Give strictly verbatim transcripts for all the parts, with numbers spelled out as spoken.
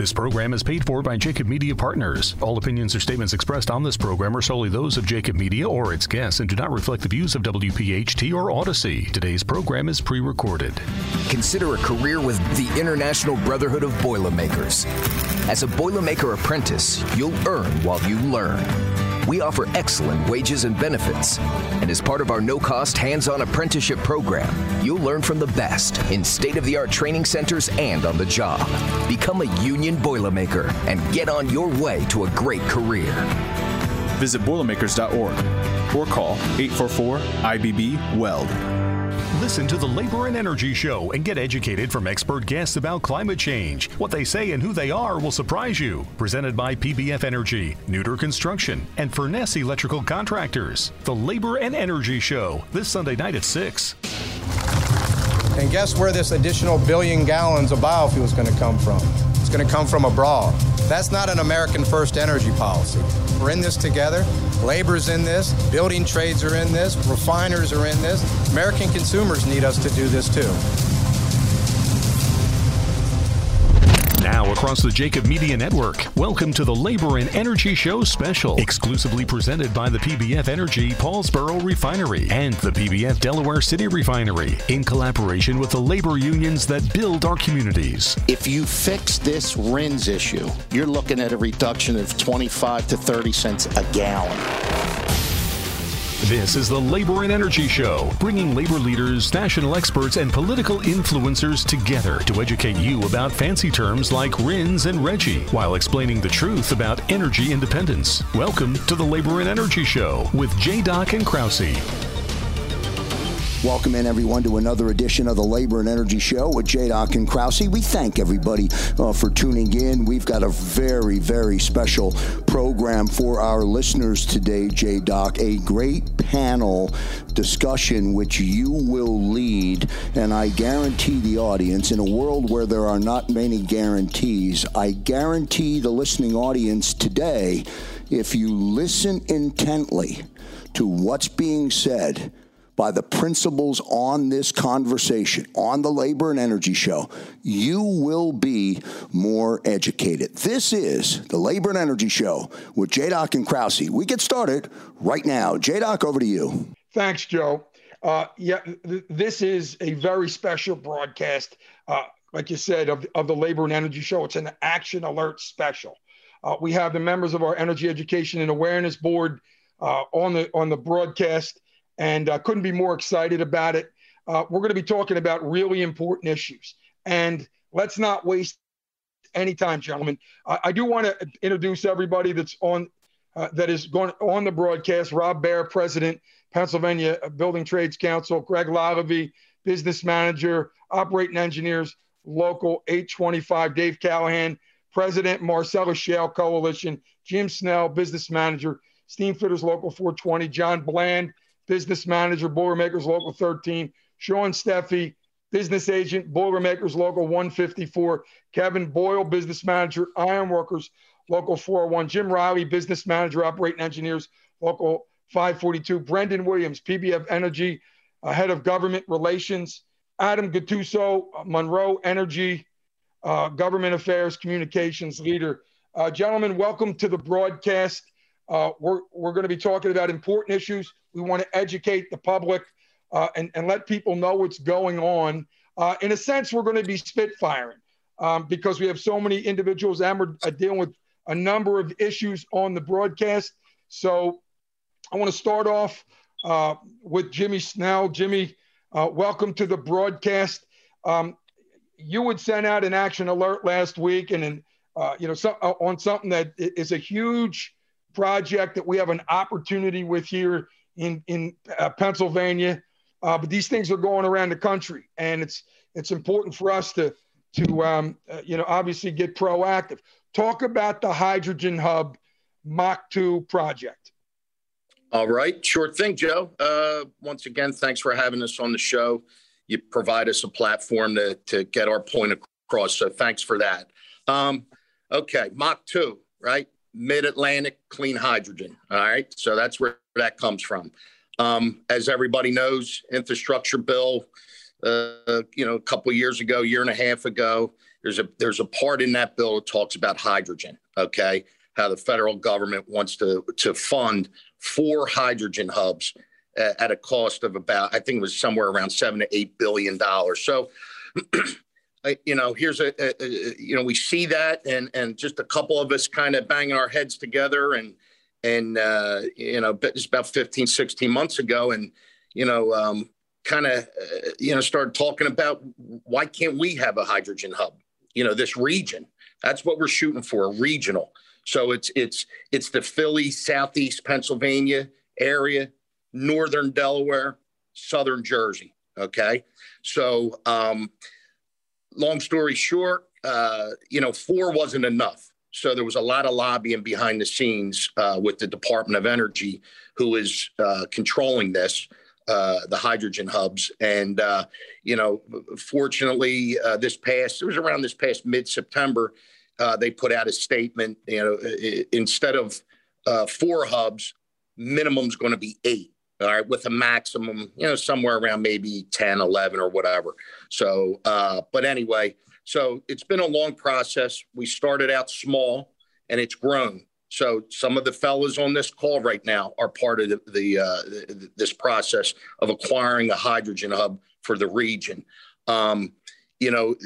This program is paid for by Jacob Media Partners. All opinions or statements expressed on this program are solely those of Jacob Media or its guests and do not reflect the views of W P H T or Odyssey. Today's program is pre-recorded. Consider a career with the International Brotherhood of Boilermakers. As a Boilermaker apprentice, you'll earn while you learn. We offer excellent wages and benefits. And as part of our no-cost, hands-on apprenticeship program, you'll learn from the best in state-of-the-art training centers and on the job. Become a union Boilermaker and get on your way to a great career. Visit Boilermakers dot org or call eight four four I B B W E L D. Listen to the Labor and Energy Show and get educated from expert guests about climate change. What they say and who they are will surprise you. Presented by P B F Energy, Neuter Construction, and Furness Electrical Contractors. The Labor and Energy Show, this Sunday night at six. And guess where this additional billion gallons of biofuel is going to come from? It's going to come from abroad. That's not an American first energy policy. We're in this together. Labor's in this, building trades are in this, refiners are in this. American consumers need us to do this too. Now across the Jacob Media Network, welcome to the Labor and Energy Show Special, exclusively presented by the P B F Energy Paulsboro Refinery and the P B F Delaware City Refinery, in collaboration with the labor unions that build our communities. If you fix this RINS issue, you're looking at a reduction of twenty-five to thirty cents a gallon. This is the Labor and Energy Show, bringing labor leaders, national experts, and political influencers together to educate you about fancy terms like RINS and REGI, while explaining the truth about energy independence. Welcome to the Labor and Energy Show with JDoc and Krause. Welcome in, everyone, to another edition of the Labor and Energy Show with JDoc and Krause. We thank everybody uh, for tuning in. We've got a very, very special program for our listeners today, JDoc. A great panel discussion which you will lead, and I guarantee the audience, in a world where there are not many guarantees, I guarantee the listening audience today, if you listen intently to what's being said by the principals on this conversation, on the Labor and Energy Show, you will be more educated. This is the Labor and Energy Show with JDoc and Krause. We get started right now. JDoc, over to you. Thanks, Joe. Uh, yeah, th- this is a very special broadcast, uh, like you said, of, of the Labor and Energy Show. It's an action alert special. Uh, we have the members of our Energy Education and Awareness Board uh, on the on the broadcast, and I uh, couldn't be more excited about it. Uh, we're going to be talking about really important issues. And let's not waste any time, gentlemen. I, I do want to introduce everybody that's on, uh, that is going on the broadcast. Rob Bair, President, Pennsylvania Building Trades Council. Greg Lalevee, Business Manager, Operating Engineers, Local eight twenty-five. Dave Callahan, President, Marcellus Shale Coalition. Jim Snell, Business Manager, Steamfitters Local four twenty. John Bland, Business Manager, Boilermakers Local thirteen. Shawn Steffee, Business Agent, Boilermakers Local one fifty-four. Kevin Boyle, Business Manager, Ironworkers Local four oh one. Jim Riley, Business Manager, Operating Engineers Local five forty-two. Brendan Williams, P B F Energy, uh, Head of Government Relations. Adam Gattuso, Monroe Energy, uh, Government Affairs Communications Leader. Uh, gentlemen, welcome to the broadcast. Uh, we're we're going to be talking about important issues. We want to educate the public uh, and, and let people know what's going on. Uh, in a sense, we're going to be spitfiring um, because we have so many individuals and we're uh, dealing with a number of issues on the broadcast. So I want to start off uh, with Jimmy Snell. Jimmy, uh, welcome to the broadcast. Um, you had sent out an action alert last week and, and uh, you know, so, uh, on something that is a huge project that we have an opportunity with here in in uh, Pennsylvania, uh, but these things are going around the country, and it's it's important for us to to um, uh, you know obviously get proactive. Talk about the Hydrogen Hub Mach two project. All right, sure thing, Joe. Uh, once again, thanks for having us on the show. You provide us a platform to to get our point across, so thanks for that. Um, okay, Mach two, right? Mid-Atlantic clean hydrogen. All right. So that's where that comes from. Um, as everybody knows, infrastructure bill, uh, you know, a couple of years ago, year and a half ago, There's a there's a part in that bill that talks about hydrogen, okay? How the federal government wants to to fund four hydrogen hubs at a cost of about, I think it was somewhere around seven to eight billion dollars. So, you know, here's a, a, a you know we see that, and and just a couple of us kind of banging our heads together, and and uh, you know, it's about fifteen, sixteen months ago, and you know. Um, kind of, uh, you know, started talking about why can't we have a hydrogen hub, you know, this region. That's what we're shooting for, regional. So it's, it's, it's the Philly, Southeast Pennsylvania area, Northern Delaware, Southern Jersey. Okay. So um, long story short, uh, you know, four wasn't enough. So there was a lot of lobbying behind the scenes uh, with the Department of Energy, who is uh, controlling this. Uh, the hydrogen hubs. And, uh, you know, fortunately, uh, this past, it was around this past mid-September, uh, they put out a statement, you know, it, instead of uh, four hubs, minimum's going to be eight, all right, with a maximum, you know, somewhere around maybe ten, eleven or whatever. So, uh, but anyway, so it's been a long process. We started out small and it's grown. So some of the fellas on this call right now are part of the, the uh, th this process of acquiring a hydrogen hub for the region. Um, you know,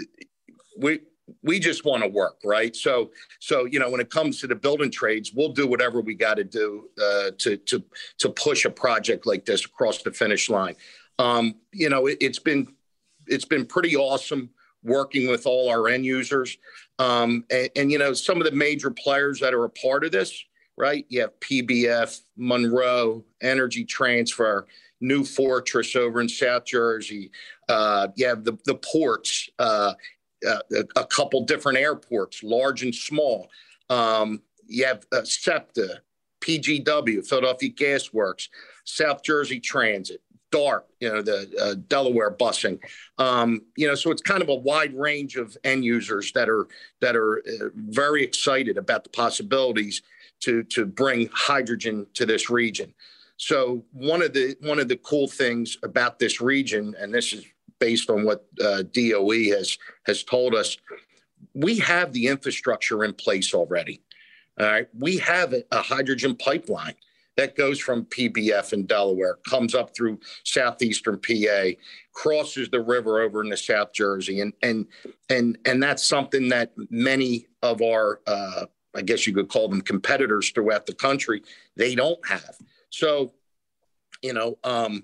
we we just want to work, right? So so you know, when it comes to the building trades, we'll do whatever we got to do uh, to to to push a project like this across the finish line. Um, you know, it, it's been it's been pretty awesome working with all our end users. Um, and, and, you know, some of the major players that are a part of this, right? You have P B F, Monroe, Energy Transfer, New Fortress over in South Jersey. Uh, you have the, the ports, uh, uh, a couple different airports, large and small. Um, you have uh, SEPTA, P G W, Philadelphia Gas Works, South Jersey Transit, DART, you know, the uh, Delaware busing, um, you know, so it's kind of a wide range of end users that are that are uh, very excited about the possibilities to to bring hydrogen to this region. So one of the one of the cool things about this region, and this is based on what uh, D O E has has told us, we have the infrastructure in place already. All right, we have a, a hydrogen pipeline that goes from P B F in Delaware, comes up through southeastern P A, crosses the river over into South Jersey. And and and and that's something that many of our, uh, I guess you could call them competitors throughout the country, they don't have. So, you know, um,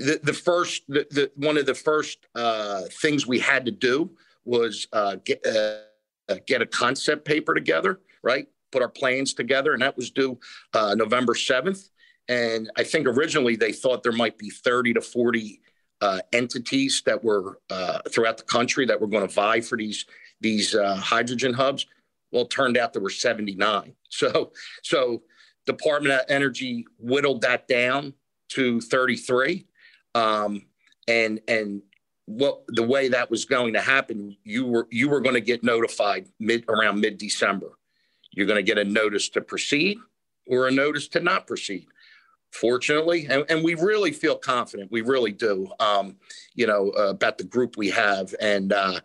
the, the first, the, the, one of the first uh, things we had to do was uh, get, uh, get a concept paper together, right? Put our plans together, and that was due uh, November seventh. And I think originally they thought there might be thirty to forty uh, entities that were uh, throughout the country that were going to vie for these these uh, hydrogen hubs. Well, it turned out there were seventy-nine. So, so Department of Energy whittled that down to thirty-three. Um, and and well, the way that was going to happen, you were you were going to get notified mid around mid December. You're going to get a notice to proceed or a notice to not proceed. Fortunately, and, and we really feel confident. We really do, um, you know, uh, about the group we have. And, uh,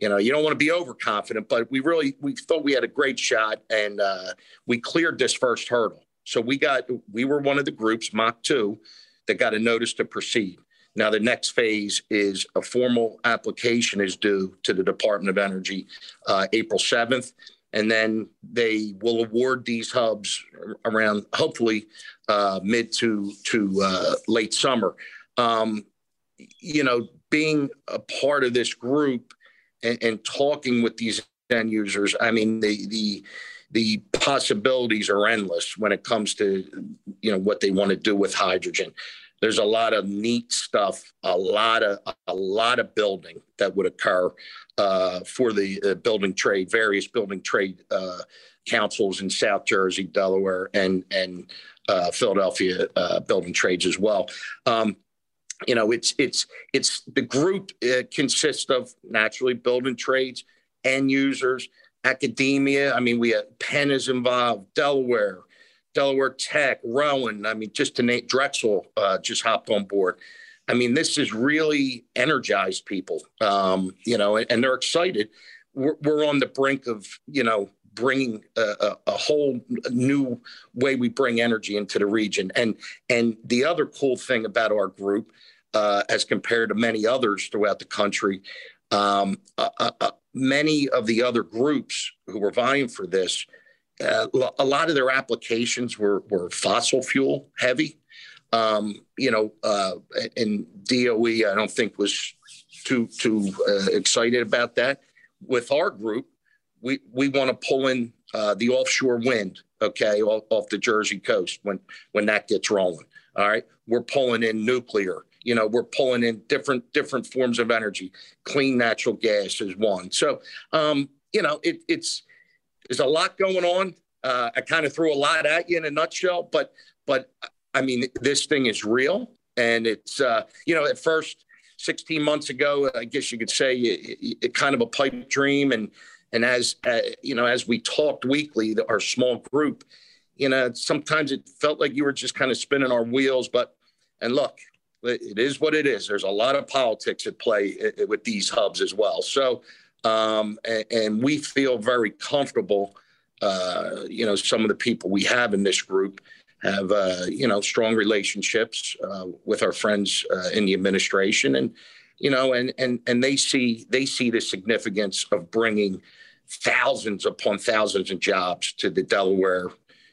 you know, you don't want to be overconfident, but we really, we thought we had a great shot, and uh, we cleared this first hurdle. So we got, we were one of the groups, Mach two, that got a notice to proceed. Now, the next phase is a formal application is due to the Department of Energy uh, April seventh. And then they will award these hubs around, hopefully, uh, mid to, to uh, late summer. Um, you know, being a part of this group and, and talking with these end users, I mean, the, the, the possibilities are endless when it comes to, you know, what they want to do with hydrogen. There's a lot of neat stuff, a lot of a lot of building that would occur uh, for the uh, building trade, various building trade uh, councils in South Jersey, Delaware, and and uh, Philadelphia uh, building trades as well. Um, you know, it's it's it's the group uh, consists of naturally building trades, end users, academia. I mean, we have Penn is involved, Delaware. Delaware Tech, Rowan, I mean, just to name, Drexel uh, just hopped on board. I mean, this has really energized people, um, you know, and, and they're excited. we're, we're on the brink of, you know, bringing a, a whole new way we bring energy into the region. And and the other cool thing about our group, uh, as compared to many others throughout the country, um, uh, uh, many of the other groups who were vying for this, uh, a lot of their applications were, were fossil fuel heavy. Um, you know, uh, and D O E, I don't think was too, too uh, excited about that. With our group, we we want to pull in uh, the offshore wind, okay, off, off the Jersey coast when when that gets rolling. All right, we're pulling in nuclear. You know, we're pulling in different different forms of energy. Clean natural gas is one. So, um, you know, it, it's there's a lot going on. Uh, I kind of threw a lot at you in a nutshell, but but I mean, this thing is real, and it's uh, you know, at first sixteen months ago, I guess you could say it, it, it kind of a pipe dream, and. And as, uh, you know, as we talked weekly, the, our small group, you know, sometimes it felt like you were just kind of spinning our wheels. But, and look, it is what it is. There's a lot of politics at play uh, with these hubs as well. So, um, and, and we feel very comfortable, uh, you know, some of the people we have in this group have, uh, you know, strong relationships uh, with our friends uh, in the administration. And, you know, and, and, and they see, they see the significance of bringing thousands upon thousands of jobs to the Delaware,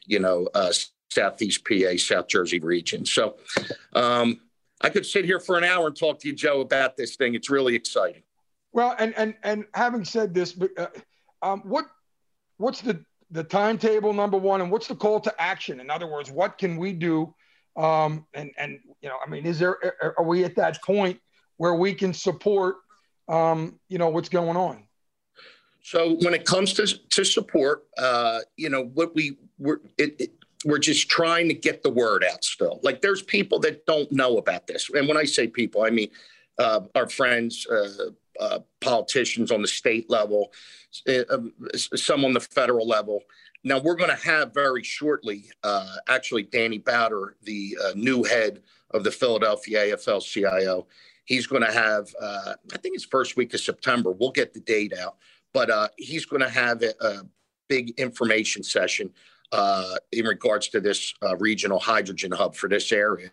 you know, uh, Southeast P A, South Jersey region. So um, I could sit here for an hour and talk to you, Joe, about this thing. It's really exciting. Well, and, and, and having said this, but uh, um, what, what's the, the timetable, number one, and what's the call to action? In other words, what can we do? Um, and, and, you know, I mean, is there, are we at that point where we can support, um, you know, what's going on? So when it comes to, to support, uh, you know, what we we're, it, it, we're just trying to get the word out still. Like there's people that don't know about this. And when I say people, I mean, uh, our friends, uh, uh, politicians on the state level, uh, some on the federal level. Now we're going to have very shortly, uh, actually, Danny Bowder, the uh, new head of the Philadelphia A F L C I O, he's going to have, uh, I think it's first week of September. We'll get the date out, but uh, he's going to have a, a big information session uh, in regards to this uh, regional hydrogen hub for this area,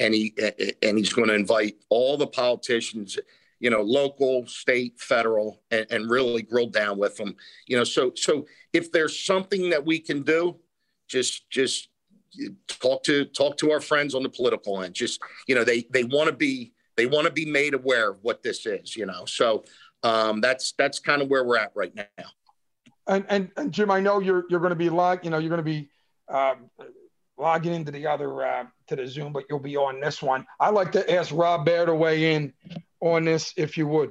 and he and he's going to invite all the politicians, you know, local, state, federal, and, and really grill down with them. You know, so so if there's something that we can do, just just talk to talk to our friends on the political end. Just you know, they they want to be. They want to be made aware of what this is, you know. So um, that's that's kind of where we're at right now. And and, and Jim, I know you're you're going to be log, you know, you're going to be um, logging into the other uh, to the Zoom, but you'll be on this one. I'd like to ask Rob Bair to weigh in on this, if you would.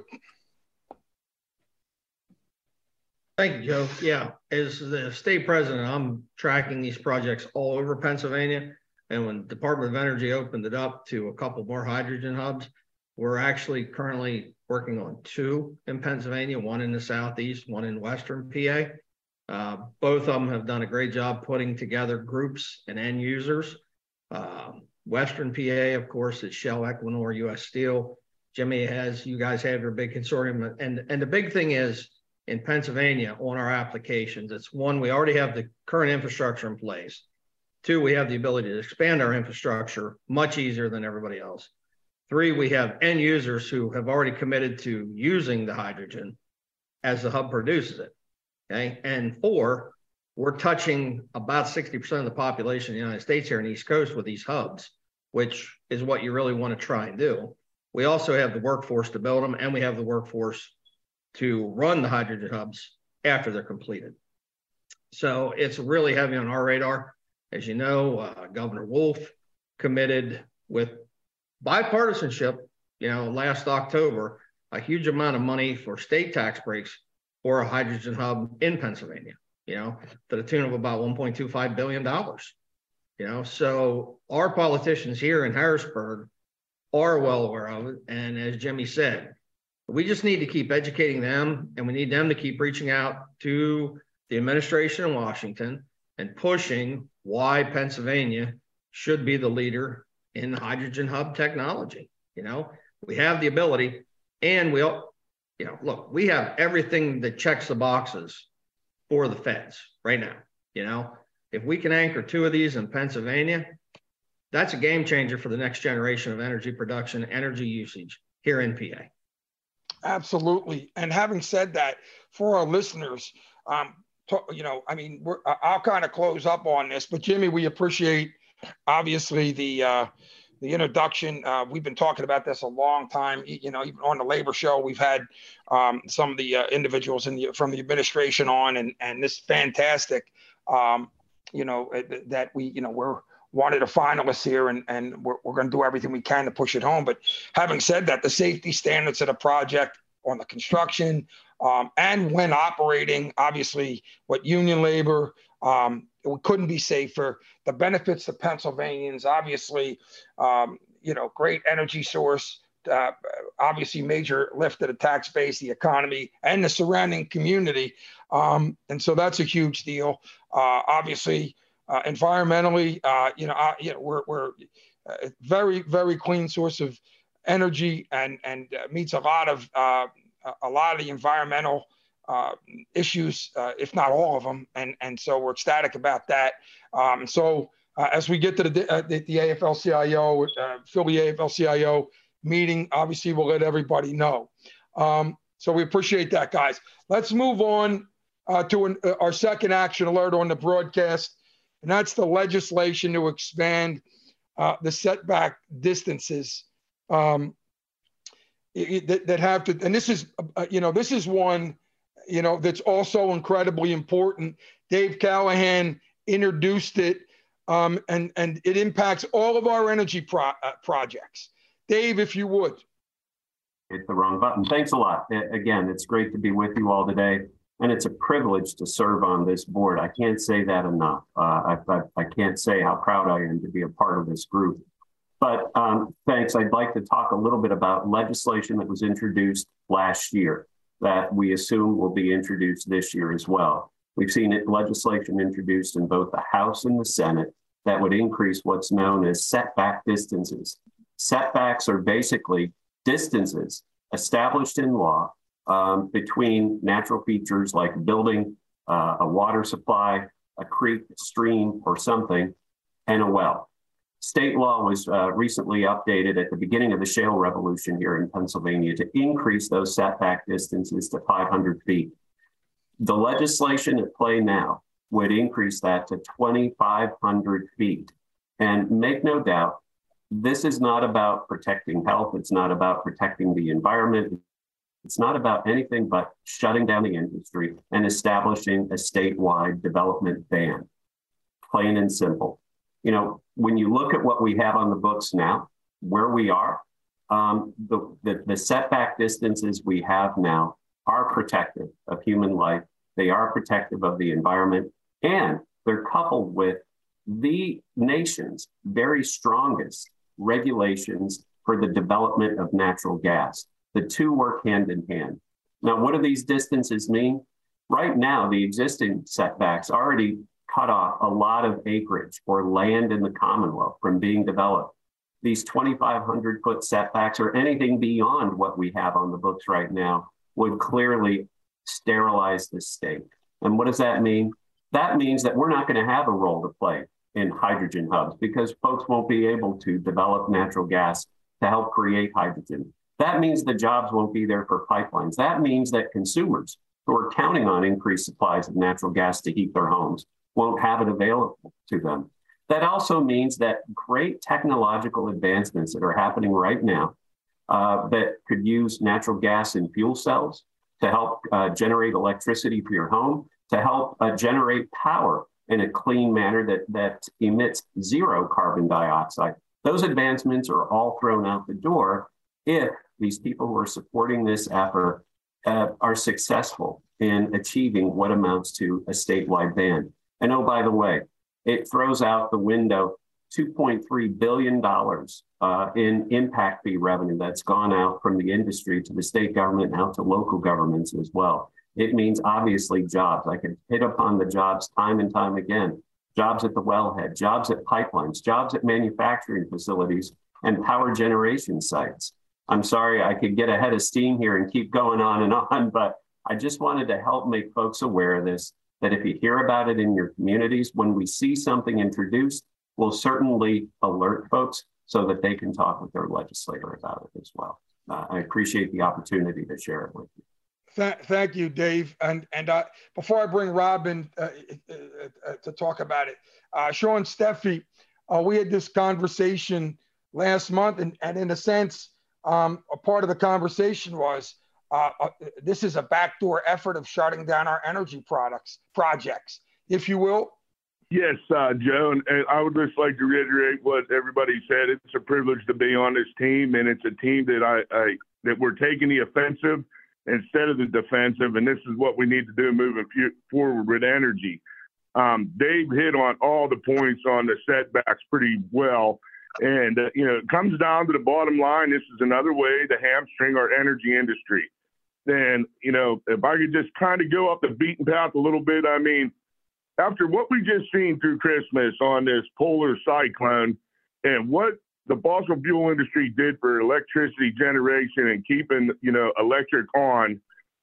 Thank you, Joe. Yeah, as the state president, I'm tracking these projects all over Pennsylvania. And when the Department of Energy opened it up to a couple more hydrogen hubs, we're actually currently working on two in Pennsylvania, one in the Southeast, one in Western P A. Uh, both of them have done a great job putting together groups and end users. Uh, Western P A, of course, is Shell, Equinor, U S Steel. Jimmy has, you guys have your big consortium. And, and the big thing is in Pennsylvania on our applications, it's one, we already have the current infrastructure in place. Two, we have the ability to expand our infrastructure much easier than everybody else. Three, we have end users who have already committed to using the hydrogen as the hub produces it, okay? And four, we're touching about sixty percent of the population of the United States here in the East Coast with these hubs, which is what you really want to try and do. We also have the workforce to build them, and we have the workforce to run the hydrogen hubs after they're completed. So it's really heavy on our radar. As you know, uh, Governor Wolf committed with bipartisanship, you know, last October, a huge amount of money for state tax breaks for a hydrogen hub in Pennsylvania, you know, to the tune of about one point two five billion dollars, you know. So our politicians here in Harrisburg are well aware of it. And as Jimmy said, we just need to keep educating them, and we need them to keep reaching out to the administration in Washington and pushing why Pennsylvania should be the leader in hydrogen hub technology. You know, we have the ability, and we you know, look, we have everything that checks the boxes for the feds right now. You know, if we can anchor two of these in Pennsylvania, that's a game changer for the next generation of energy production, energy usage here in P A. Absolutely. And having said that, for our listeners, um, you know, I mean, we're, I'll kind of close up on this, but Jimmy, we appreciate obviously the uh, the introduction. Uh, we've been talking about this a long time. You know, even on the labor show, we've had um, some of the uh, individuals in the, from the administration on, and and this is fantastic. Um, you know, that we, you know, we're one of the finalists here, and and we're, we're going to do everything we can to push it home. But having said that, the safety standards of the project on the construction, Um, and when operating, obviously, what union labor, um, it couldn't be safer. The benefits to Pennsylvanians, obviously, um, you know, great energy source, uh, obviously major lift to the tax base, the economy, and the surrounding community. Um, and so that's a huge deal. Uh, obviously, uh, environmentally, uh, you know, uh, you know, we're we're a very, very clean source of energy, and and uh, meets a lot of uh, a lot of the environmental uh, issues, uh, if not all of them. And, and so we're ecstatic about that. Um, so uh, as we get to the, uh, the, the A F L C I O, uh, Philly A F L C I O meeting, obviously we'll let everybody know. Um, so we appreciate that, guys. Let's move on uh, to an, uh, our second action alert on the broadcast, and that's the legislation to expand uh, the setback distances um, that have to, and this is, uh, you know, this is one, you know, that's also incredibly important. Dave Callahan introduced it, um, and, and it impacts all of our energy pro- uh, projects. Dave, if you would. Hit the wrong button. Thanks a lot. Again, it's great to be with you all today, and it's a privilege to serve on this board. I can't say that enough. Uh, I, I, I can't say how proud I am to be a part of this group. But um, thanks, I'd like to talk a little bit about legislation that was introduced last year that we assume will be introduced this year as well. We've seen it, legislation introduced in both the House and the Senate that would increase what's known as setback distances. Setbacks are basically distances established in law um, between natural features like a building, uh, a water supply, a creek, stream, or something, and a well. State law was uh, recently updated at the beginning of the shale revolution here in Pennsylvania to increase those setback distances to five hundred feet. The legislation at play now would increase that to twenty-five hundred feet. And make no doubt, this is not about protecting health. It's not about protecting the environment. It's not about anything but shutting down the industry and establishing a statewide development ban. Plain and simple. You know, when you look at what we have on the books now, where we are, um, the, the, the setback distances we have now are protective of human life. They are protective of the environment, and they're coupled with the nation's very strongest regulations for the development of natural gas. The two work hand in hand. Now, what do these distances mean? Right now, the existing setbacks already cut off a lot of acreage or land in the Commonwealth from being developed. These twenty-five hundred foot setbacks or anything beyond what we have on the books right now would clearly sterilize the state. And what does that mean? That means that we're not going to have a role to play in hydrogen hubs because folks won't be able to develop natural gas to help create hydrogen. That means the jobs won't be there for pipelines. That means that consumers who are counting on increased supplies of natural gas to heat their homes won't have it available to them. That also means that great technological advancements that are happening right now uh, that could use natural gas and fuel cells to help uh, generate electricity for your home, to help uh, generate power in a clean manner that, that emits zero carbon dioxide. Those advancements are all thrown out the door if these people who are supporting this effort uh, are successful in achieving what amounts to a statewide ban. And oh, by the way, it throws out the window two point three billion dollars uh, in impact fee revenue that's gone out from the industry to the state government and out to local governments as well. It means obviously jobs. I can hit upon the jobs time and time again. Jobs at the wellhead, jobs at pipelines, jobs at manufacturing facilities and power generation sites. I'm sorry, I could get ahead of steam here and keep going on and on, but I just wanted to help make folks aware of this, that if you hear about it in your communities, when we see something introduced, we'll certainly alert folks so that they can talk with their legislator about it as well. Uh, I appreciate the opportunity to share it with you. Th- thank you, Dave. And and I, before I bring Rob in uh, uh, uh, to talk about it, uh, Shawn Steffee, uh, we had this conversation last month, and, and in a sense, um, a part of the conversation was, Uh, uh, this is a backdoor effort of shutting down our energy products, projects, if you will. Yes, uh, Joe, and, and I would just like to reiterate what everybody said. It's a privilege to be on this team, and it's a team that I, I that we're taking the offensive instead of the defensive, and this is what we need to do moving f- forward with energy. Um, Dave hit on all the points on the setbacks pretty well. And, uh, you know, it comes down to the bottom line. This is another way to hamstring our energy industry. Then, you know, if I could just kind of go up the beaten path a little bit, I mean, after what we just seen through Christmas on this polar cyclone and what the fossil fuel industry did for electricity generation and keeping, you know, electric on,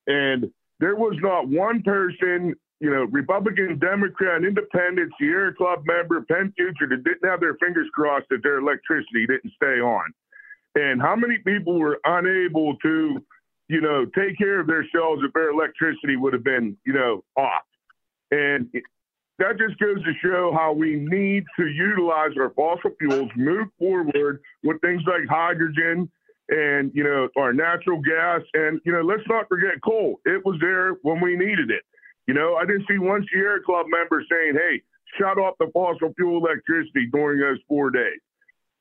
and there was not one person, you know, Republican, Democrat, Independent, Sierra Club member, Penn Future that didn't have their fingers crossed that their electricity didn't stay on. And how many people were unable to, you know, take care of themselves if their electricity would have been, you know, off? And that just goes to show how we need to utilize our fossil fuels, move forward with things like hydrogen and, you know, our natural gas. And, you know, let's not forget coal. It was there when we needed it. You know, I didn't see one Sierra Club member saying, hey, shut off the fossil fuel electricity during those four days.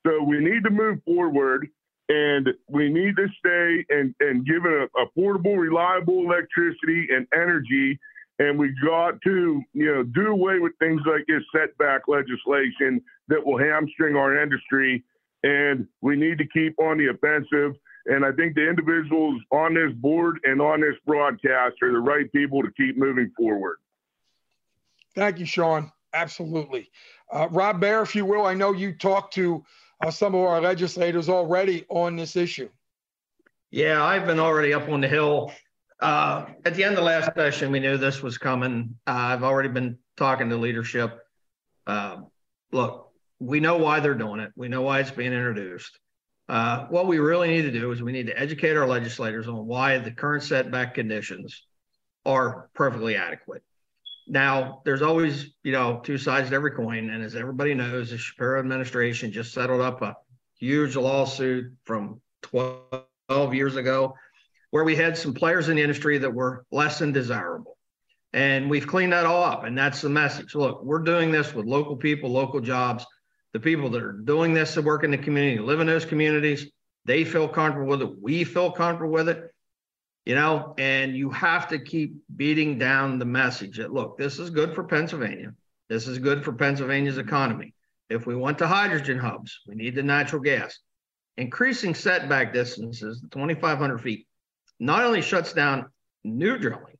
So we need to move forward, and we need to stay and, and give it a, affordable, reliable electricity and energy. And we got to, you know, do away with things like this setback legislation that will hamstring our industry. And we need to keep on the offensive. And I think the individuals on this board and on this broadcast are the right people to keep moving forward. Thank you, Shawn. Absolutely. Uh, Rob Bair, if you will, I know you talked to uh, some of our legislators already on this issue. Yeah, I've been already up on the Hill. Uh, at the end of the last session, we knew this was coming. Uh, I've already been talking to leadership. Uh, look, we know why they're doing it. We know why it's being introduced. Uh, what we really need to do is we need to educate our legislators on why the current setback conditions are perfectly adequate. Now, there's always, you know, two sides to every coin. And as everybody knows, the Shapiro administration just settled up a huge lawsuit from twelve years ago where we had some players in the industry that were less than desirable. And we've cleaned that all up. And that's the message. Look, we're doing this with local people, local jobs. The people that are doing this that work in the community, live in those communities, they feel comfortable with it. We feel comfortable with it, you know, and you have to keep beating down the message that, look, this is good for Pennsylvania. This is good for Pennsylvania's economy. If we want the hydrogen hubs, we need the natural gas. Increasing setback distances, twenty-five hundred feet, not only shuts down new drilling,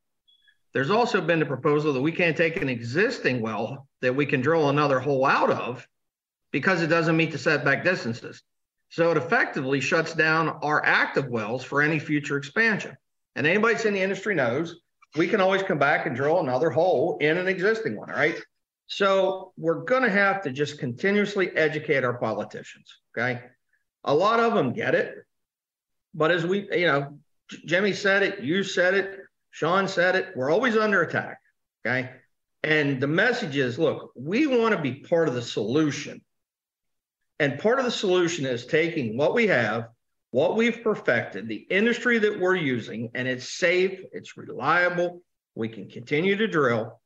there's also been the proposal that we can't take an existing well that we can drill another hole out of because it doesn't meet the setback distances. So it effectively shuts down our active wells for any future expansion. And anybody that's in the industry knows we can always come back and drill another hole in an existing one, all right? So we're gonna have to just continuously educate our politicians, okay? A lot of them get it, but as we, you know, Jimmy said it, you said it, Shawn said it, we're always under attack, okay? And the message is, look, we wanna be part of the solution. And part of the solution is taking what we have, what we've perfected, the industry that we're using, and it's safe, it's reliable, we can continue to drill,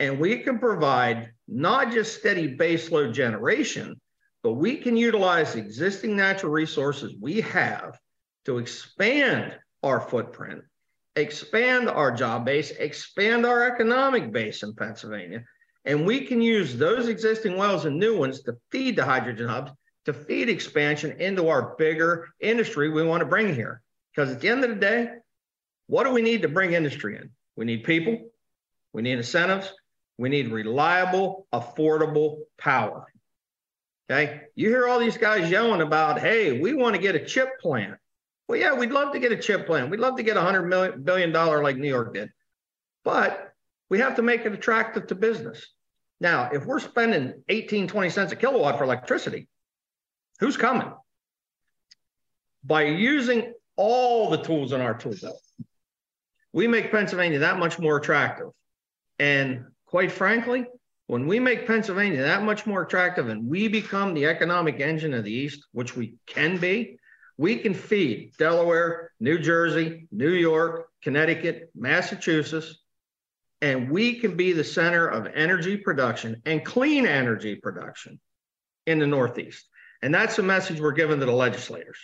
and we can provide not just steady baseload generation, but we can utilize existing natural resources we have to expand our footprint, expand our job base, expand our economic base in Pennsylvania. And we can use those existing wells and new ones to feed the hydrogen hubs, to feed expansion into our bigger industry we want to bring here. Because at the end of the day, what do we need to bring industry in? We need people. We need incentives. We need reliable, affordable power. Okay? You hear all these guys yelling about, hey, we want to get a chip plant. Well, yeah, we'd love to get a chip plant. We'd love to get a one hundred billion dollars like New York did. But we have to make it attractive to business. Now, if we're spending eighteen, twenty cents a kilowatt for electricity, who's coming? By using all the tools in our tool belt, we make Pennsylvania that much more attractive. And quite frankly, when we make Pennsylvania that much more attractive and we become the economic engine of the East, which we can be, we can feed Delaware, New Jersey, New York, Connecticut, Massachusetts, and we can be the center of energy production and clean energy production in the Northeast. And that's the message we're giving to the legislators.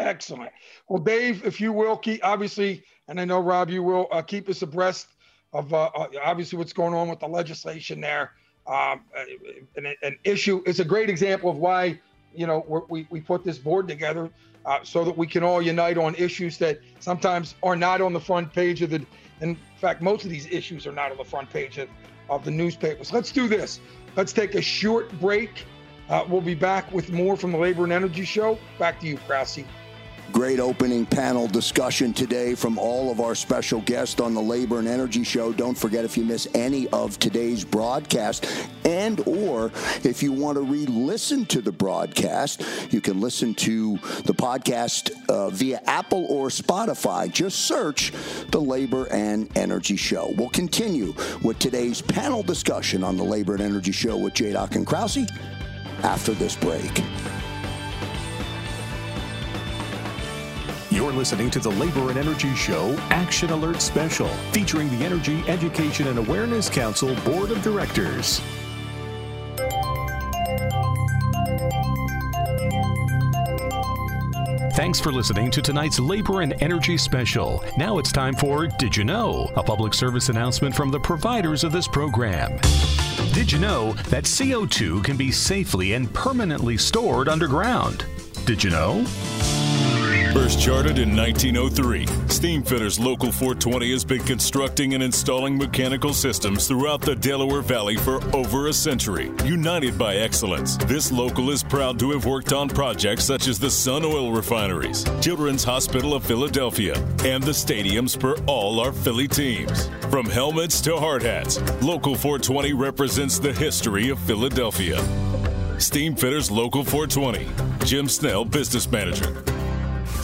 Excellent. Well, Dave, if you will, keep, obviously, and I know, Rob, you will uh, keep us abreast of uh, obviously what's going on with the legislation there. Um, an, an issue, it's a great example of why, you know, we're, we, we put this board together uh, so that we can all unite on issues that sometimes are not on the front page of the, in fact, most of these issues are not on the front page of, of the newspapers. Let's do this. Let's take a short break. Uh, we'll be back with more from the Labor and Energy Show. Back to you, Krause. Great opening panel discussion today from all of our special guests on the Labor and Energy Show. Don't forget, if you miss any of today's broadcast, and or if you want to re-listen to the broadcast, you can listen to the podcast uh, via Apple or Spotify. Just search the Labor and Energy Show. We'll continue with today's panel discussion on the Labor and Energy Show with JDoc and Krause after this break. You're listening to the Labor and Energy Show Action Alert Special, featuring the Energy, Education, and Awareness Council Board of Directors. Thanks for listening to tonight's Labor and Energy Special. Now it's time for Did You Know?, a public service announcement from the providers of this program. Did you know that C O two can be safely and permanently stored underground? Did you know? First chartered in nineteen oh three, Steamfitters Local four twenty has been constructing and installing mechanical systems throughout the Delaware Valley for over a century. United by excellence, this local is proud to have worked on projects such as the Sun Oil Refineries, Children's Hospital of Philadelphia, and the stadiums for all our Philly teams. From helmets to hard hats, Local four twenty represents the history of Philadelphia. Steamfitters Local four twenty, Jim Snell, Business Manager.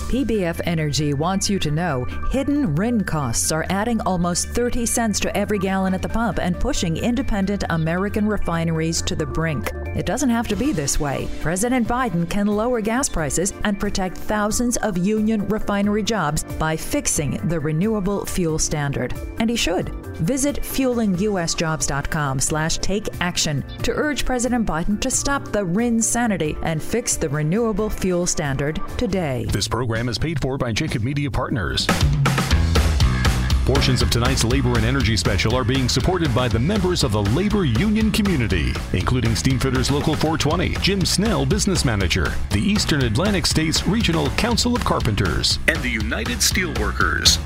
P B F Energy wants you to know hidden R I N costs are adding almost thirty cents to every gallon at the pump and pushing independent American refineries to the brink. It doesn't have to be this way. President Biden can lower gas prices and protect thousands of union refinery jobs by fixing the renewable fuel standard. And he should. Visit fueling us jobs dot com slash take action to urge President Biden to stop the R I N sanity and fix the renewable fuel standard today. This program is paid for by Jacob Media Partners. Portions of tonight's Labor and Energy Special are being supported by the members of the labor union community, including Steamfitters Local four twenty, Jim Snell, Business Manager, the Eastern Atlantic States Regional Council of Carpenters, and the United Steelworkers.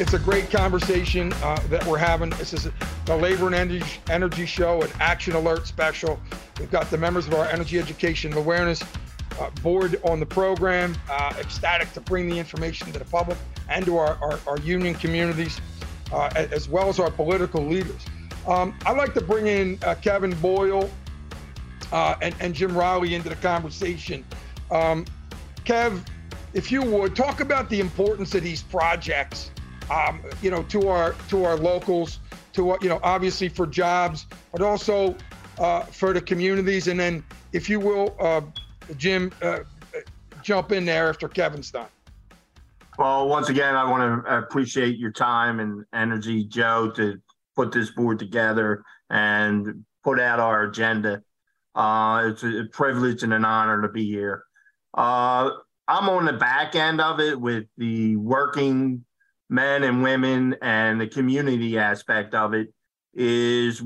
It's a great conversation uh, that we're having. This is the Labor and Energy Show, an Action Alert Special. We've got the members of our Energy Education and Awareness Uh, board on the program, uh, ecstatic to bring the information to the public and to our, our, our union communities, uh, as well as our political leaders. Um, I'd like to bring in uh, Kevin Boyle uh, and, and Jim Riley into the conversation. Um, Kev, if you would, talk about the importance of these projects, um, you know, to our to our locals, to our, you know, obviously for jobs, but also uh, for the communities. And then, if you will, uh, Jim, uh, jump in there after Kevin's done. Well, once again, I want to appreciate your time and energy, Joe, to put this board together and put out our agenda. Uh, it's a privilege and an honor to be here. Uh, I'm on the back end of it with the working men and women, and the community aspect of it is,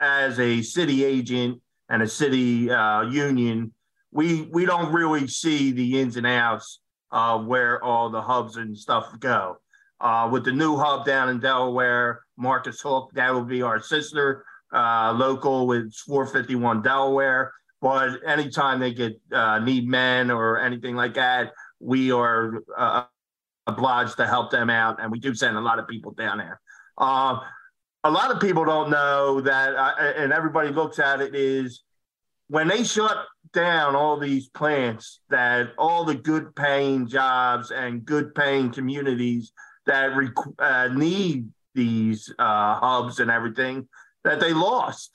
as a city agent and a city uh, union, We we don't really see the ins and outs of uh, where all the hubs and stuff go. Uh, with the new hub down in Delaware, Marcus Hook, that will be our sister uh, local with four fifty-one Delaware. But anytime they get uh, need men or anything like that, we are uh, obliged to help them out, and we do send a lot of people down there. Uh, a lot of people don't know that, uh, and everybody looks at it, is when they shut down all these plants, that all the good paying jobs and good paying communities that rec uh, need these uh, hubs and everything, that they lost.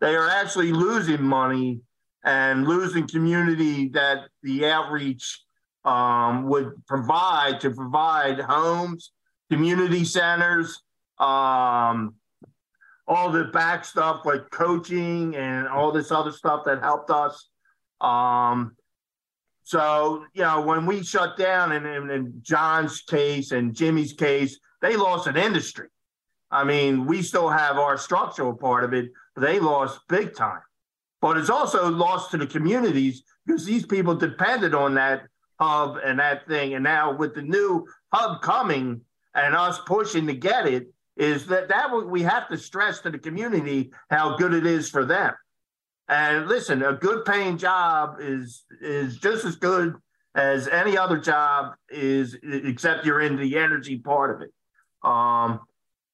They are actually losing money and losing community that the outreach um, would provide to provide homes, community centers, um, all the back stuff like coaching and all this other stuff that helped us. Um, so, you know, when we shut down, and in, in, in John's case and Jimmy's case, they lost an industry. I mean, we still have our structural part of it, but they lost big time. But it's also lost to the communities, because these people depended on that hub and that thing. And now with the new hub coming and us pushing to get it, is that that we have to stress to the community how good it is for them. And listen, a good paying job is is just as good as any other job is, except you're in the energy part of it. Um,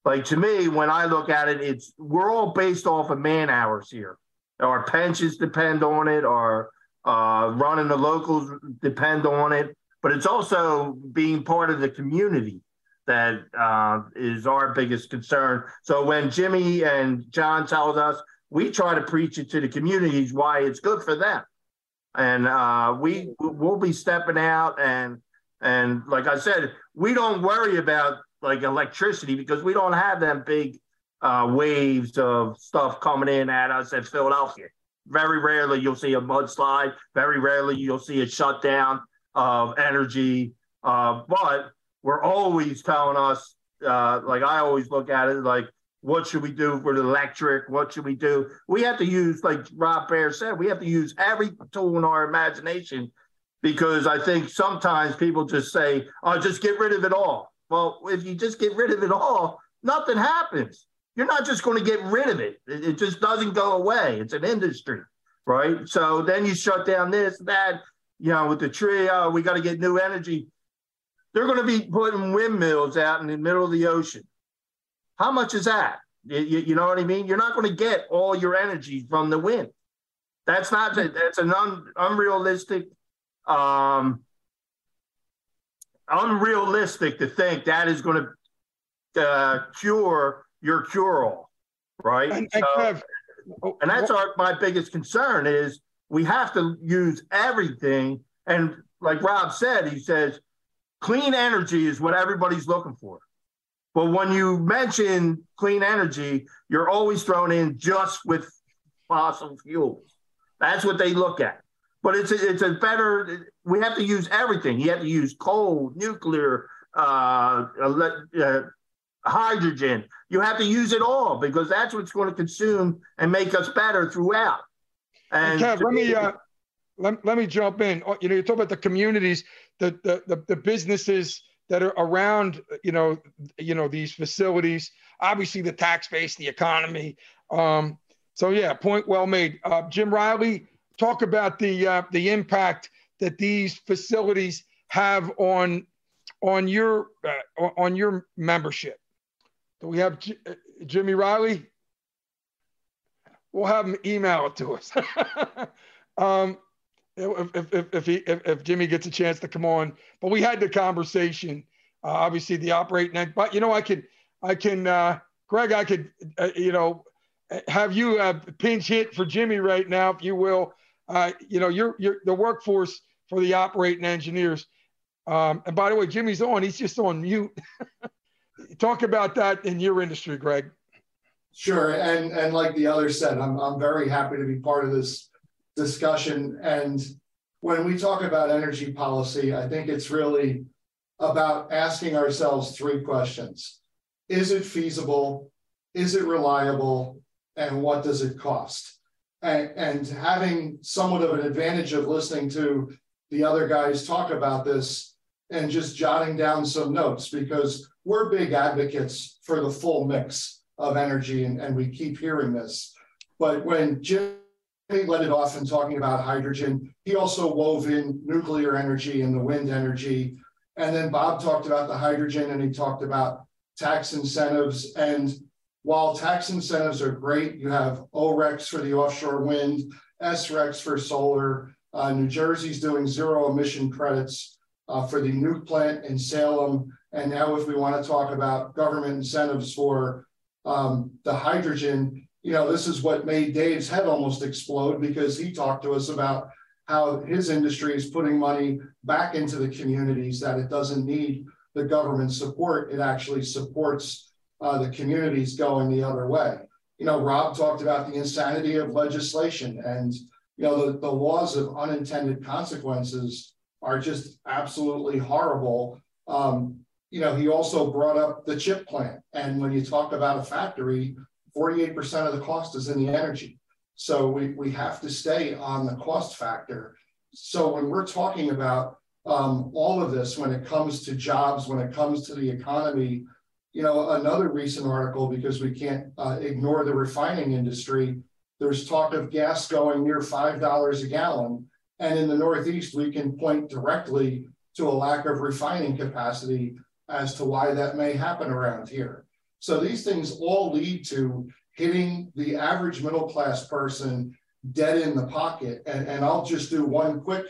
like to me, when I look at it, it's we're all based off of man hours here. Our pensions depend on it, our uh, running the locals depend on it, but it's also being part of the community that uh, is our biggest concern. So when Jimmy and John tells us, we try to preach it to the communities why it's good for them. And uh, we will be stepping out, and and like I said, we don't worry about like electricity, because we don't have them big Uh, waves of stuff coming in at us at Philadelphia. Very rarely you'll see a mudslide. Very rarely you'll see a shutdown of energy. Uh, but we're always telling us, uh, like I always look at it, like, what should we do for the electric? What should we do? We have to use, like Rob Bair said, we have to use every tool in our imagination, because I think sometimes people just say, oh, just get rid of it all. Well, if you just get rid of it all, nothing happens. You're not just going to get rid of it. It just doesn't go away. It's an industry, right? So then you shut down this, that, you know, with the tree, oh, we got to get new energy. They're going to be putting windmills out in the middle of the ocean. How much is that? You, you know what I mean? You're not going to get all your energy from the wind. That's not, that's an un, unrealistic, um, unrealistic to think that is going to uh, cure your cure-all, right? And, so, have, and that's our, my biggest concern is we have to use everything. And like Rob said, he says, clean energy is what everybody's looking for. But when you mention clean energy, you're always thrown in just with fossil fuels. That's what they look at. But it's a, it's a better, we have to use everything. You have to use coal, nuclear, uh, uh hydrogen. You have to use it all, because that's what's going to consume and make us better throughout. And, and Kev, let me uh, let, let me jump in. You know, you talk about the communities, the, the the the businesses that are around. You know, you know these facilities. Obviously, the tax base, the economy. Um, so yeah, point well made. Uh, Jim Riley, talk about the uh, the impact that these facilities have on on your uh, on your membership. We have J Jimmy Riley. We'll have him email it to us. um, if, if, if, he, if, if Jimmy gets a chance to come on. But we had the conversation, uh, obviously the operating, but you know, I could, I can, uh, Greg, I could, uh, you know, have you uh, pinch hit for Jimmy right now, if you will. Uh, you know, you're, you're the workforce for the operating engineers. Um, and by the way, Jimmy's on, he's just on mute. Talk about that in your industry, Greg. Sure, and and like the others said, I'm I'm very happy to be part of this discussion. And when we talk about energy policy, I think it's really about asking ourselves three questions: is it feasible? Is it reliable? And what does it cost? And, and having somewhat of an advantage of listening to the other guys talk about this and just jotting down some notes, because we're big advocates for the full mix of energy, and, and we keep hearing this. But when Jim They led it off in talking about hydrogen. He also wove in nuclear energy and the wind energy. And then Bob talked about the hydrogen, and he talked about tax incentives. And while tax incentives are great, you have O RECs for the offshore wind, S RECs for solar. Uh, New Jersey's doing zero emission credits uh, for the nuke plant in Salem. And now if we want to talk about government incentives for um, the hydrogen, you know, this is what made Dave's head almost explode, because he talked to us about how his industry is putting money back into the communities, that it doesn't need the government support. It actually supports uh, the communities going the other way. You know, Rob talked about the insanity of legislation, and, you know, the, the laws of unintended consequences are just absolutely horrible. Um, you know, he also brought up the chip plant. And when you talk about a factory, forty-eight percent of the cost is in the energy. So we, we have to stay on the cost factor. So when we're talking about um, all of this, when it comes to jobs, when it comes to the economy, you know, another recent article, because we can't uh, ignore the refining industry, there's talk of gas going near five dollars a gallon. And in the Northeast, we can point directly to a lack of refining capacity as to why that may happen around here. So these things all lead to hitting the average middle-class person dead in the pocket. And, and I'll just do one quick,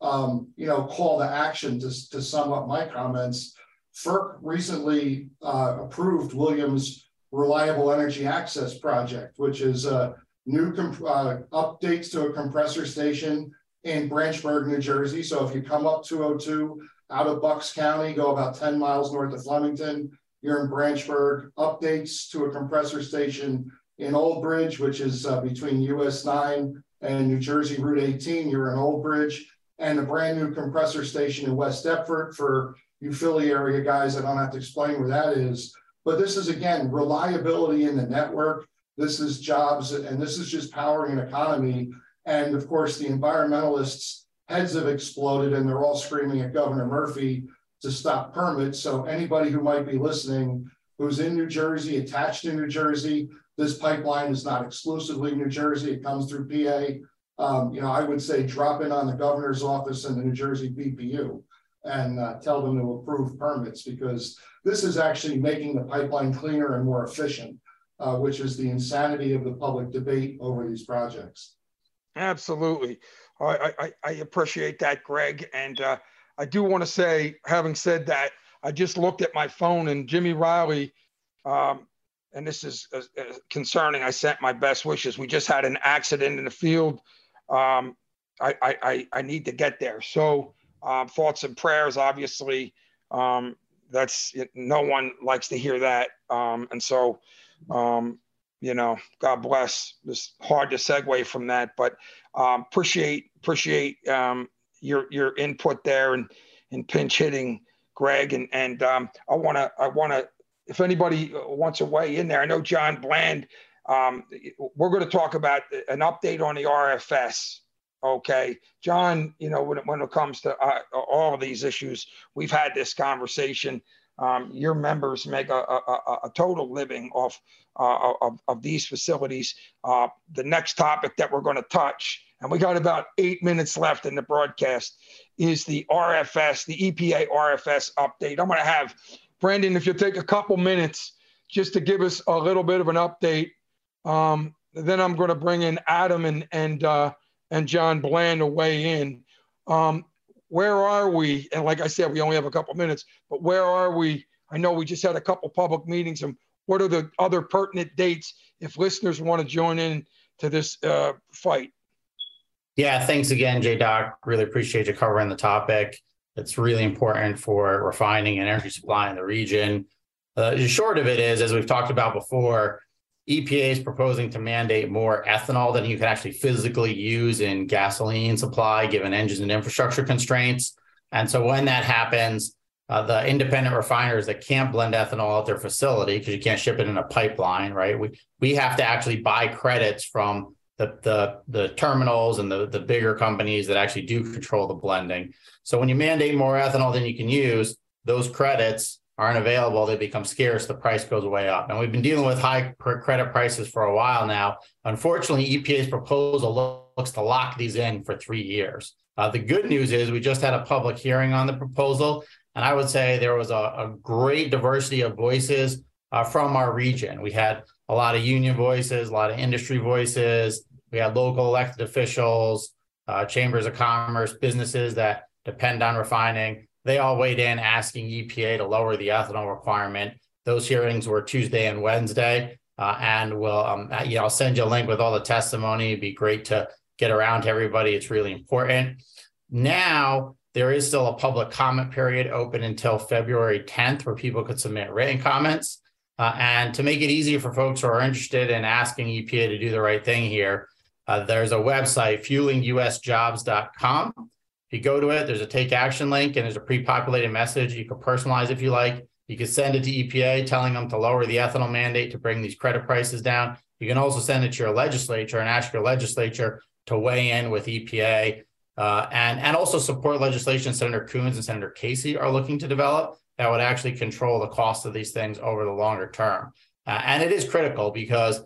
um, you know, call to action to, to sum up my comments. FERC recently uh, approved Williams Reliable Energy Access Project, which is uh, new comp uh, updates to a compressor station in Branchburg, New Jersey. So if you come up two oh two out of Bucks County, go about ten miles north of Flemington, you're in Branchburg. Updates to a compressor station in Old Bridge, which is uh, between U S nine and New Jersey Route eighteen, you're in Old Bridge. And a brand new compressor station in West Deptford. For you Philly area guys, I don't have to explain where that is. But this is, again, reliability in the network. This is jobs, and this is just powering an economy. And of course, the environmentalists' heads have exploded, and they're all screaming at Governor Murphy to stop permits. So anybody who might be listening who's in New Jersey, attached to New Jersey, this pipeline is not exclusively New Jersey, it comes through P A. Um, you know, I would say drop in on the governor's office and the New Jersey B P U and uh, tell them to approve permits, because this is actually making the pipeline cleaner and more efficient, uh, which is the insanity of the public debate over these projects. Absolutely. I, I, I appreciate that, Greg. And uh, I do want to say, having said that, I just looked at my phone, and Jimmy Riley, um, and this is uh, concerning, I sent my best wishes. We just had an accident in the field. Um, I, I, I need to get there. So um, thoughts and prayers, obviously, um, that's, no one likes to hear that. Um, and so, um, you know, God bless. It's hard to segue from that, but um, appreciate, appreciate, um, your your input there and and pinch hitting, Greg, and and um, I want to I want to if anybody wants to weigh in there. I know John Bland. Um, we're going to talk about an update on the R F S. Okay, John. You know, when it, when it comes to uh, all of these issues, we've had this conversation. Um, your members make a, a, a total living off uh, of, of these facilities. Uh, the next topic that we're going to touch, and we got about eight minutes left in the broadcast, is the R F S, the E P A R F S update. I'm going to have Brandon, if you'll take a couple minutes just to give us a little bit of an update. Um, then I'm going to bring in Adam and and uh, and John Bland to weigh in. Um, Where are we? And like I said, we only have a couple minutes, but where are we? I know we just had a couple public meetings, and what are the other pertinent dates if listeners want to join in to this uh, fight? Yeah, thanks again, JDoc. Really appreciate you covering the topic. It's really important for refining and energy supply in the region. Uh, the short of it is, as we've talked about before, E P A is proposing to mandate more ethanol than you can actually physically use in gasoline supply, given engines and infrastructure constraints. And so when that happens, uh, the independent refiners that can't blend ethanol at their facility, because you can't ship it in a pipeline, right? We we have to actually buy credits from the the, the terminals and the, the bigger companies that actually do control the blending. So when you mandate more ethanol than you can use, those credits aren't available, they become scarce, the price goes way up. And we've been dealing with high credit prices for a while now. Unfortunately, E P A's proposal looks to lock these in for three years. Uh, the good news is we just had a public hearing on the proposal, and I would say there was a, a great diversity of voices uh, from our region. We had a lot of union voices, a lot of industry voices. We had local elected officials, uh, chambers of commerce, businesses that depend on refining. They all weighed in asking E P A to lower the ethanol requirement. Those hearings were Tuesday and Wednesday, uh, and we'll, um, you know, I'll send you a link with all the testimony. It'd be great to get around to everybody. It's really important. Now, there is still a public comment period open until February tenth where people could submit written comments. Uh, and to make it easy for folks who are interested in asking E P A to do the right thing here, uh, there's a website, fueling u s jobs dot com. If you go to it, there's a take action link and there's a pre-populated message. You can personalize if you like. You can send it to E P A telling them to lower the ethanol mandate to bring these credit prices down. You can also send it to your legislature and ask your legislature to weigh in with E P A uh, and, and also support legislation Senator Coons and Senator Casey are looking to develop that would actually control the cost of these things over the longer term. Uh, and it is critical because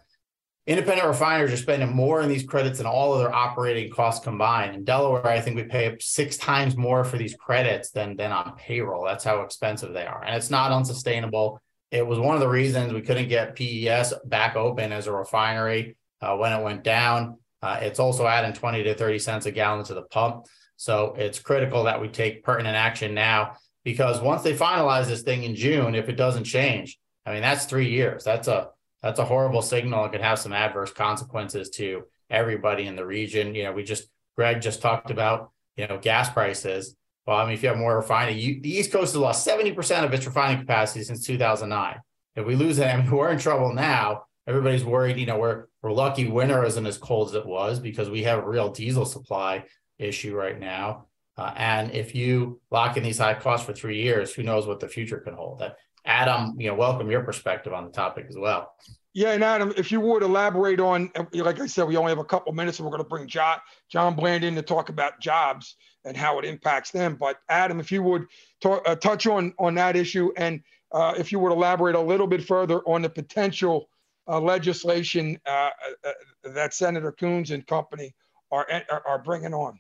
independent refiners are spending more in these credits than all other operating costs combined. In Delaware, I think we pay up six times more for these credits than, than on payroll. That's how expensive they are. And it's not unsustainable. It was one of the reasons we couldn't get P E S back open as a refinery uh, when it went down. Uh, it's also adding twenty to thirty cents a gallon to the pump. So it's critical that we take pertinent action now, because once they finalize this thing in June, if it doesn't change, I mean, that's three years. That's a that's a horrible signal. It could have some adverse consequences to everybody in the region. You know, we just, Greg just talked about, you know, gas prices. Well, I mean, if you have more refining, you, the East Coast has lost seventy percent of its refining capacity since two thousand nine. If we lose that, I mean, we're in trouble now. Everybody's worried, you know, we're, we're lucky winter isn't as cold as it was because we have a real diesel supply issue right now. Uh, and if you lock in these high costs for three years, who knows what the future can hold. That, Adam, you know, welcome your perspective on the topic as well. Yeah, and Adam, if you would elaborate on, like I said, we only have a couple minutes, and we're going to bring John, John Bland in to talk about jobs and how it impacts them. But Adam, if you would talk, uh, touch on on that issue, and uh, if you would elaborate a little bit further on the potential uh, legislation uh, uh, that Senator Coons and company are are bringing on.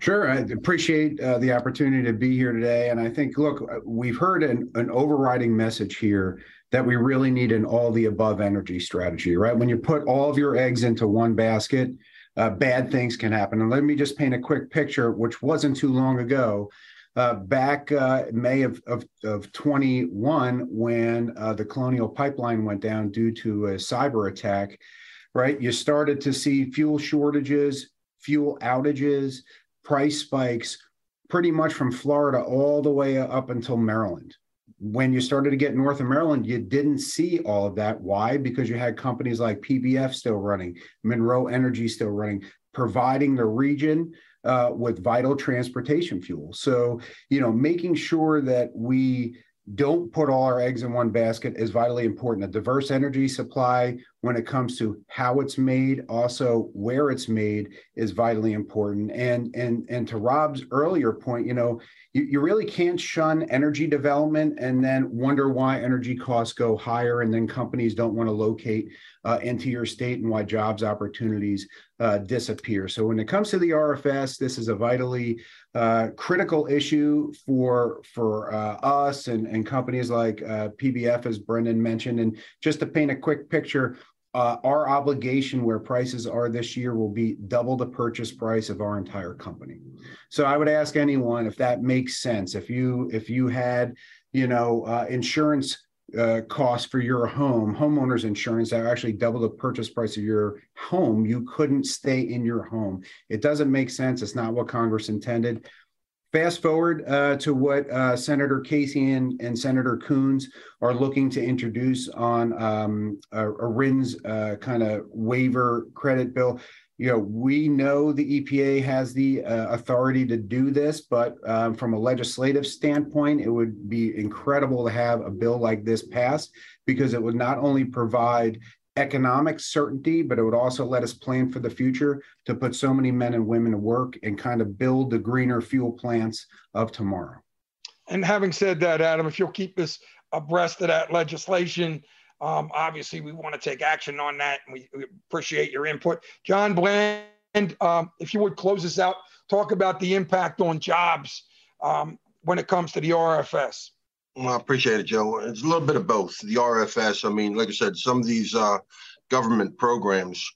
Sure. I appreciate uh, the opportunity to be here today. And I think, look, we've heard an, an overriding message here that we really need an all-the-above energy strategy, right? When you put all of your eggs into one basket, uh, bad things can happen. And let me just paint a quick picture, which wasn't too long ago. Uh, back uh, May of, of, of twenty-one, when uh, the Colonial Pipeline went down due to a cyber attack, right? You started to see fuel shortages, fuel outages, price spikes pretty much from Florida all the way up until Maryland. When you started to get north of Maryland, you didn't see all of that. Why? Because you had companies like P B F still running, Monroe Energy still running, providing the region uh, with vital transportation fuel. So, you know, making sure that we don't put all our eggs in one basket is vitally important. A diverse energy supply when it comes to how it's made, also where it's made, is vitally important. And and and to Rob's earlier point, you know, you, you really can't shun energy development and then wonder why energy costs go higher and then companies don't want to locate uh, into your state and why jobs opportunities uh, disappear. So when it comes to the R F S, this is a vitally uh, critical issue for for uh, us and, and companies like uh, P B F, as Brendan mentioned. And just to paint a quick picture, Uh, our obligation where prices are this year will be double the purchase price of our entire company. So I would ask anyone if that makes sense. If you if you had, you know, uh, insurance uh, costs for your home, homeowners insurance that are actually double the purchase price of your home, you couldn't stay in your home. It doesn't make sense. It's not what Congress intended. Fast forward uh, to what uh, Senator Casey and, and Senator Coons are looking to introduce on um, a, a RINS uh, kind of waiver credit bill. You know, we know the E P A has the uh, authority to do this, but um, from a legislative standpoint, it would be incredible to have a bill like this passed because it would not only provide economic certainty, but it would also let us plan for the future to put so many men and women to work and kind of build the greener fuel plants of tomorrow. And having said that, Adam, if you'll keep us abreast of that legislation, um, obviously we want to take action on that, and we, we appreciate your input. John Bland, um, if you would close us out, talk about the impact on jobs um, when it comes to the R F S. Well, I appreciate it, Joe. It's a little bit of both. The R F S, I mean, like I said, some of these uh, government programs,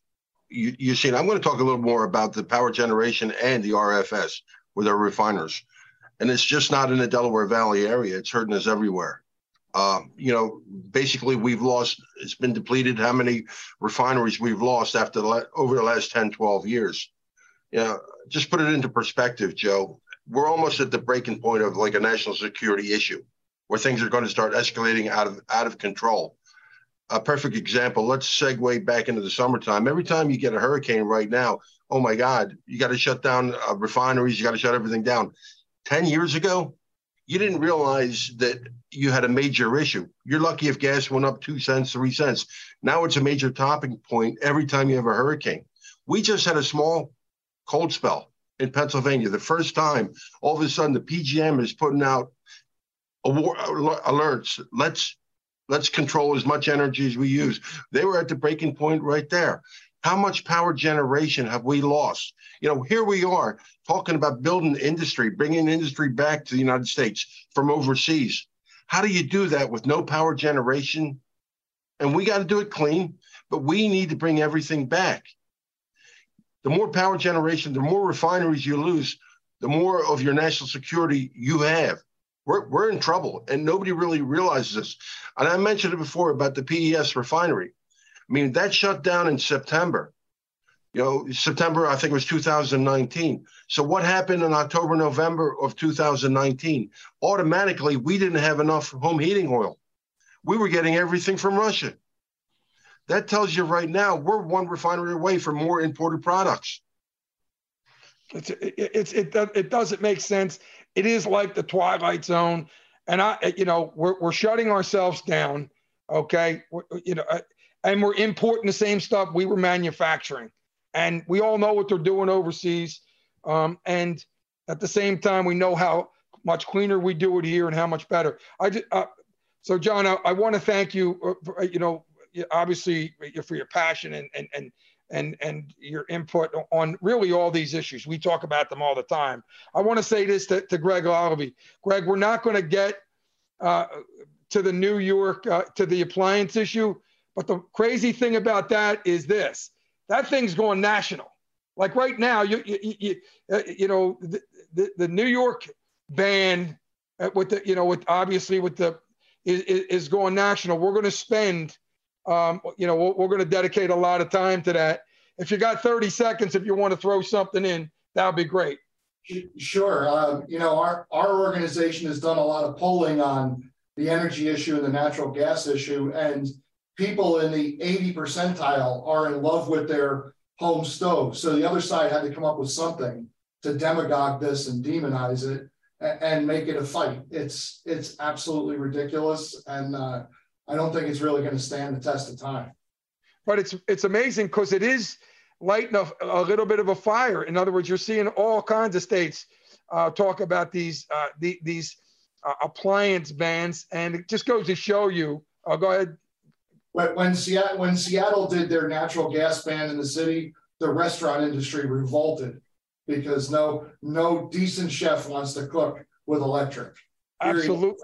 you, you've seen. I'm going to talk a little more about the power generation and the R F S with our refiners. And it's just not in the Delaware Valley area. It's hurting us everywhere. Uh, you know, basically we've lost, it's been depleted how many refineries we've lost after the la over the last ten, twelve years. You know, just put it into perspective, Joe. We're almost at the breaking point of like a national security issue where things are going to start escalating out of, out of control. A perfect example, let's segue back into the summertime. Every time you get a hurricane right now, oh my God, you got to shut down uh, refineries, you got to shut everything down. ten years ago, you didn't realize that you had a major issue. You're lucky if gas went up two cents, three cents. Now it's a major topping point every time you have a hurricane. We just had a small cold spell in Pennsylvania. The first time, all of a sudden, the P G M is putting out alerts. Let's, let's control as much energy as we use. They were at the breaking point right there. How much power generation have we lost? You know, here we are talking about building industry, bringing industry back to the United States from overseas. How do you do that with no power generation? And we got to do it clean, but we need to bring everything back. The more power generation, the more refineries you lose, the more of your national security you have. We're, we're in trouble, and nobody really realizes this. And I mentioned it before about the P E S refinery. I mean, that shut down in September. You know, September, I think it was two thousand nineteen. So what happened in October, November of two thousand nineteen? Automatically, we didn't have enough home heating oil. We were getting everything from Russia. That tells you right now, we're one refinery away from more imported products. It's, it, it, it, it doesn't make sense. It is like the Twilight Zone. And, I, you know, we're, we're shutting ourselves down, okay? We're, you know. I, And we're importing the same stuff we were manufacturing. And we all know what they're doing overseas. Um, and at the same time, we know how much cleaner we do it here and how much better. I just, uh, so, John, I, I want to thank you, for, you know, obviously for your passion and, and, and, and, and your input on really all these issues. We talk about them all the time. I want to say this to, to Greg Lalevee. Greg, we're not going to get uh, to the New York, uh, to the appliance issue. But the crazy thing about that is this, that thing's going national. Like right now, you you, you, uh, you know, the, the, the New York ban uh, with the, you know, with obviously with the, is, is going national. We're going to spend, um, you know, we're, we're going to dedicate a lot of time to that. If you got thirty seconds, if you want to throw something in, that'd be great. Sure. Uh, you know, our, our organization has done a lot of polling on the energy issue and the natural gas issue, and people in the eighty percentile are in love with their home stove. So the other side had to come up with something to demagogue this and demonize it and make it a fight. It's it's absolutely ridiculous. And uh, I don't think it's really going to stand the test of time. But it's, it's amazing because it is lighting a, a little bit of a fire. In other words, you're seeing all kinds of states uh, talk about these, uh, the, these uh, appliance bans. And it just goes to show you, uh, go ahead. When Seattle, when Seattle did their natural gas ban in the city, the restaurant industry revolted because no no decent chef wants to cook with electric. Absolutely.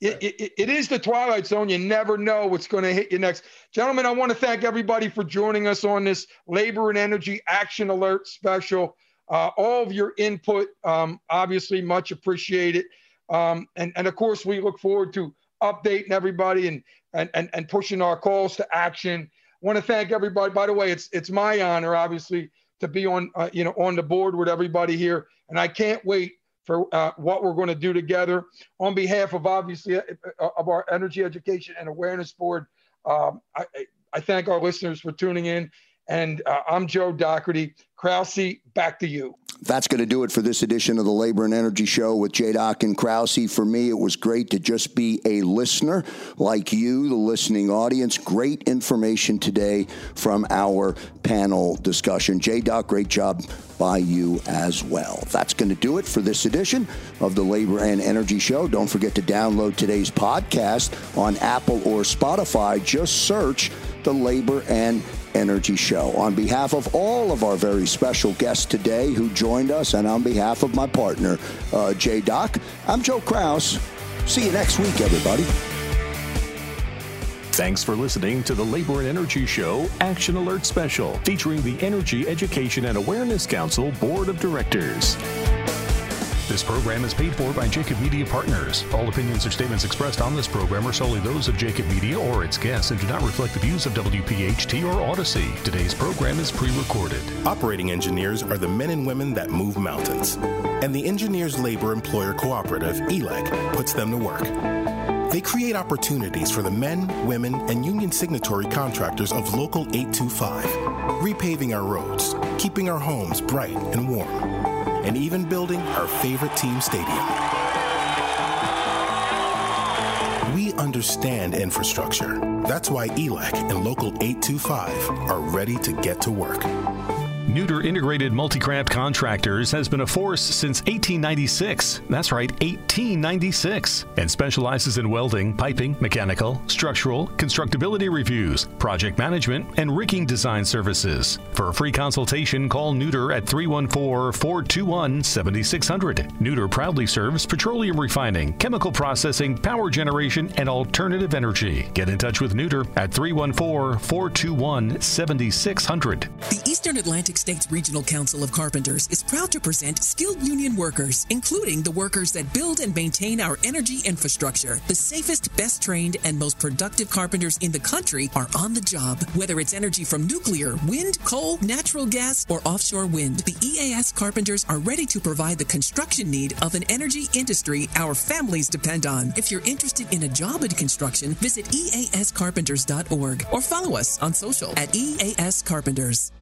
It, it, it is the Twilight Zone. You never know what's going to hit you next. Gentlemen, I want to thank everybody for joining us on this Labor and Energy Action Alert special. Uh, all of your input, um, obviously, much appreciated. Um, and, and, of course, we look forward to updating everybody and And, and, and pushing our calls to action. I want to thank everybody. By the way, it's it's my honor, obviously, to be on uh, you know on the board with everybody here, and I can't wait for uh, what we're going to do together. On behalf of obviously uh, of our Energy Education and Awareness Board, um, I, I thank our listeners for tuning in, and uh, I'm Joe Doherty. Krause, back to you. That's going to do it for this edition of the Labor and Energy Show with JDoc and Krause. For me, it was great to just be a listener like you, the listening audience. Great information today from our panel discussion. JDoc, great job by you as well. That's going to do it for this edition of the Labor and Energy Show. Don't forget to download today's podcast on Apple or Spotify. Just search the Labor and Energy Show. On behalf of all of our very special guests today who joined us, and on behalf of my partner, uh, JDoc, I'm Joe Krause. See you next week, everybody. Thanks for listening to the Labor and Energy Show Action Alert Special, featuring the Energy Education and Awareness Council Board of Directors. This program is paid for by Jacob Media Partners. All opinions or statements expressed on this program are solely those of Jacob Media or its guests and do not reflect the views of W P H T or Odyssey. Today's program is pre-recorded. Operating engineers are the men and women that move mountains. And the Engineers Labor Employer Cooperative, E L E C, puts them to work. They create opportunities for the men, women, and union signatory contractors of Local eight two five, repaving our roads, keeping our homes bright and warm, and even building our favorite team stadium. We understand infrastructure. That's why E L E C and Local eight two five are ready to get to work. Neuter Integrated Multicraft Contractors has been a force since eighteen ninety-six. That's right, eighteen ninety-six. And specializes in welding, piping, mechanical, structural, constructability reviews, project management, and rigging design services. For a free consultation, call Neuter at three one four, four two one, seven six zero zero. Neuter proudly serves petroleum refining, chemical processing, power generation, and alternative energy. Get in touch with Neuter at three one four, four two one, seven six zero zero. The Eastern Atlantic States Regional Council of Carpenters is proud to present skilled union workers, including the workers that build and maintain our energy infrastructure. The safest, best trained, and most productive carpenters in the country are on the job. Whether it's energy from nuclear, wind, coal, natural gas, or offshore wind, the E A S carpenters are ready to provide the construction need of an energy industry our families depend on. If you're interested in a job in construction, visit E A S carpenters dot org or follow us on social at E A S Carpenters.